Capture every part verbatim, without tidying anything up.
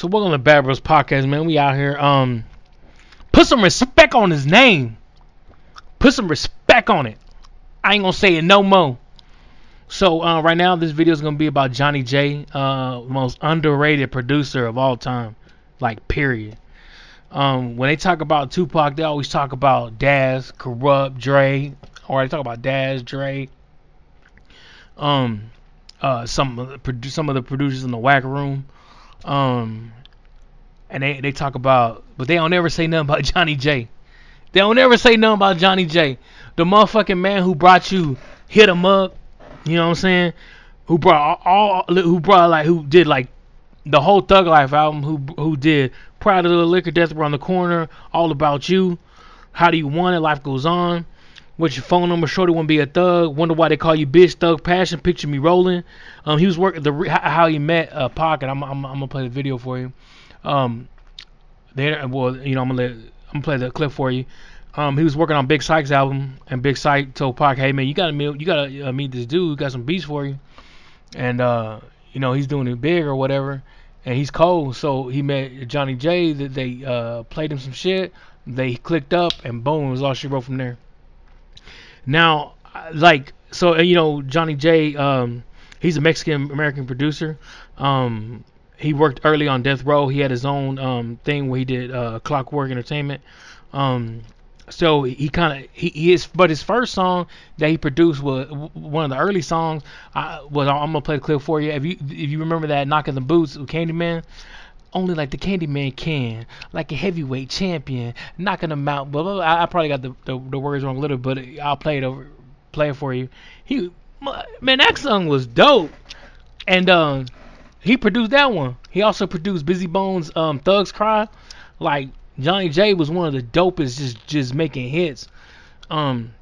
So welcome to Bad Bros Podcast, man. We out here. Um, put some respect on his name. Put some respect on it. I ain't gonna say it no more. So uh, right now, this video is gonna be about Johnny J, uh, most underrated producer of all time, like period. Um, when they talk about Tupac, they always talk about Daz, Corrupt, Dre, or they talk about Daz, Dre. Um, uh, some of the some of the producers in the whack room. Um, and they they talk about, but they don't ever say nothing about Johnny J. They don't ever say nothing about Johnny J, the motherfucking man who brought you Hit 'Em Up. You know what I'm saying? Who brought all, all who brought like who did like the whole Thug Life album? Who who did Proud of the Liquor, Death Row on the Corner, All About You, How Do You Want It, Life Goes On, What's Your Phone Number, Shorty Wanna Be a Thug, Wonder Why They Call You Bitch, Thug Passion, Picture Me Rolling. Um, he was working the how he met uh, Pogman. I'm, I'm I'm gonna play the video for you. Um, there well you know I'm gonna let. I'm gonna play the clip for you. Um, he was working on Big Syke's album, and Big Syke told Pac, "Hey man, you gotta meet, you gotta uh, meet this dude. He got some beats for you, and uh, you know he's doing it big or whatever, and he's cold." So he met Johnny J. That they uh, played him some shit. They clicked up, and boom, it was all she wrote from there. Now, like so, you know Johnny J. Um, he's a Mexican American producer. Um, He worked early on Death Row. He had his own um, thing where he did uh, Clockwork Entertainment. Um, so he kind of he, he is, but his first song that he produced was one of the early songs. I was I'm gonna play the clip for you. If you if you remember that Knockin' the Boots with Candyman, only like the Candyman can, like a heavyweight champion, knocking them out. Blah, blah, blah. I, I probably got the, the the words wrong a little, but I'll play it over, play it for you. He man, that song was dope, and um. He produced that one. He also produced Busy Bones, um, Thugs Cry. Like Johnny J was one of the dopest, just just making hits. Um,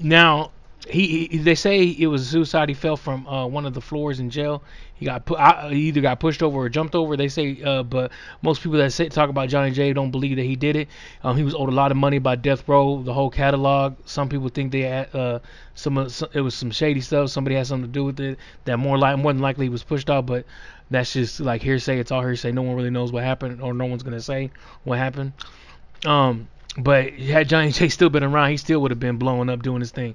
now he, he they say it was a suicide. He fell from uh, one of the floors in jail. He got put. I, he either got pushed over or jumped over. They say, uh, but most people that say, talk about Johnny J don't believe that he did it. Um, he was owed a lot of money by Death Row, the whole catalog. Some people think they had uh, some, some. It was some shady stuff. Somebody had something to do with it. That more like more than likely he was pushed out, but that's just like hearsay. It's all hearsay. No one really knows what happened, or no one's gonna say what happened. Um, but had Johnny J still been around, he still would have been blowing up, doing his thing.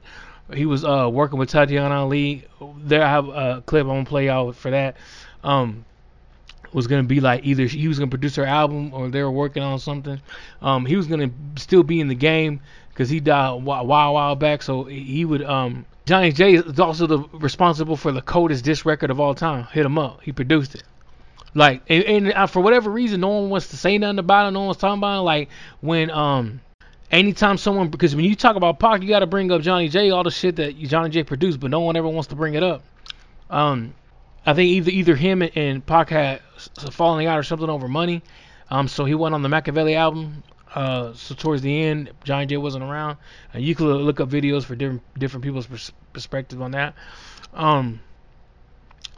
He was uh, working with Tatiana Lee. There, I have a clip I'm gonna play out for that. Um, was gonna be like either he was gonna produce her album or they were working on something. Um, he was gonna still be in the game because he died a while, while back. So he would. Um, Johnny J is also the responsible for the coldest diss record of all time. Hit 'Em Up. He produced it. Like and, and uh, for whatever reason, no one wants to say nothing about it. No one's talking about it. Like when um. Anytime someone, because when you talk about Pac, you got to bring up Johnny J, all the shit that Johnny J produced, but no one ever wants to bring it up. Um, I think either either him and, and Pac had a falling out or something over money. Um, so he went on the Machiavelli album. Uh, so towards the end, Johnny J wasn't around, and you could look up videos for different different people's pers perspective on that. Um,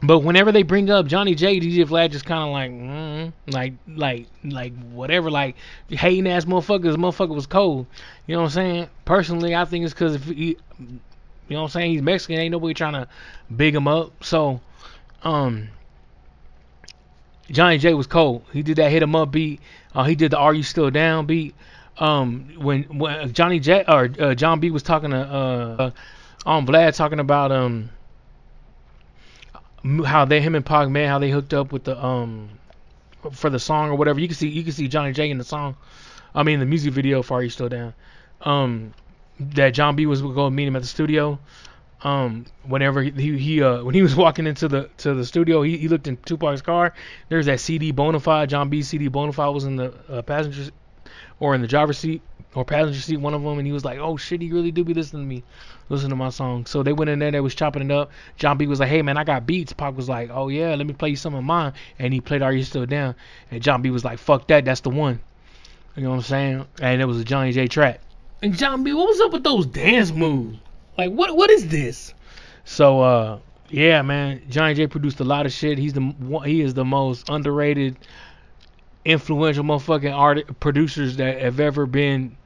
but whenever they bring up Johnny J, D J Vlad just kind of like, mm, like, like, like, whatever, like, hating ass motherfucker. This motherfucker was cold. You know what I'm saying? Personally, I think it's because if he, you know what I'm saying, he's Mexican. Ain't nobody trying to big him up. So, um, Johnny J was cold. He did that Hit 'Em Up beat. Uh, he did the Are You Still Down beat. Um, when when Johnny J or uh, John B was talking to uh, on Vlad, talking about um. how they him and Pogman how they hooked up with the um for the song or whatever. You can see you can see Johnny J in the song, I mean the music video for Are You Still Down. Um, that John B was going to meet him at the studio. Um, whenever he he uh when he was walking into the to the studio, he, he looked in Tupac's car. There's that C D Bonafide. John B C D Bonafide was in the uh, passenger or in the driver's seat or passenger seat, one of them, and he was like, "Oh shit, he really do be listening to me, listen to my song." So they went in there, they was chopping it up. John B was like, "Hey man, I got beats." Pac was like, "Oh yeah, let me play you some of mine," and he played Are You Still Down, and John B was like, "Fuck that, that's the one." You know what I'm saying? And it was a Johnny J track. And John B, what was up with those dance moves? Like what what is this? So uh yeah man, Johnny J produced a lot of shit. He's the he is the most underrated, influential motherfucking art producers that have ever been,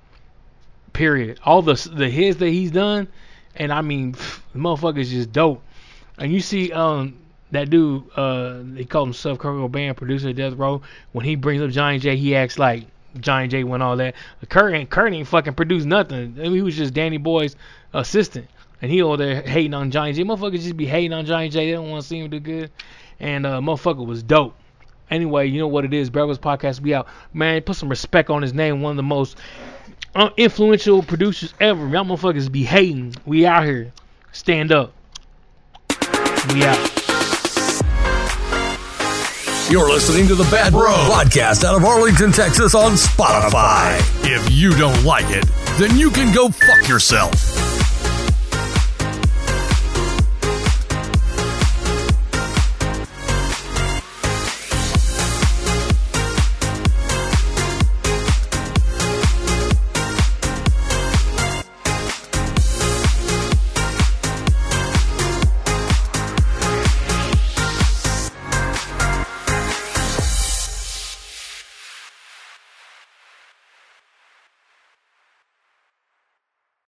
period. All the the hits that he's done, and I mean pff, the motherfuckers just dope. And you see um that dude, uh, they call himself Kirk band, producer of Death Row. When he brings up Johnny J, he acts like Johnny J went all that. Kirk ain't, Kirk ain't fucking produced nothing. I mean, he was just Danny Boy's assistant. And he over there hating on Johnny J. Motherfuckers just be hating on Johnny J. They don't want to see him do good. And uh, motherfucker was dope. Anyway, you know what it is. Bad Bros Podcast, we out. Man, put some respect on his name. One of the most influential producers ever. Y'all motherfuckers be hating. We out here. Stand up. We out. You're listening to the Bad Bros Podcast out of Arlington, Texas on Spotify. If you don't like it, then you can go fuck yourself.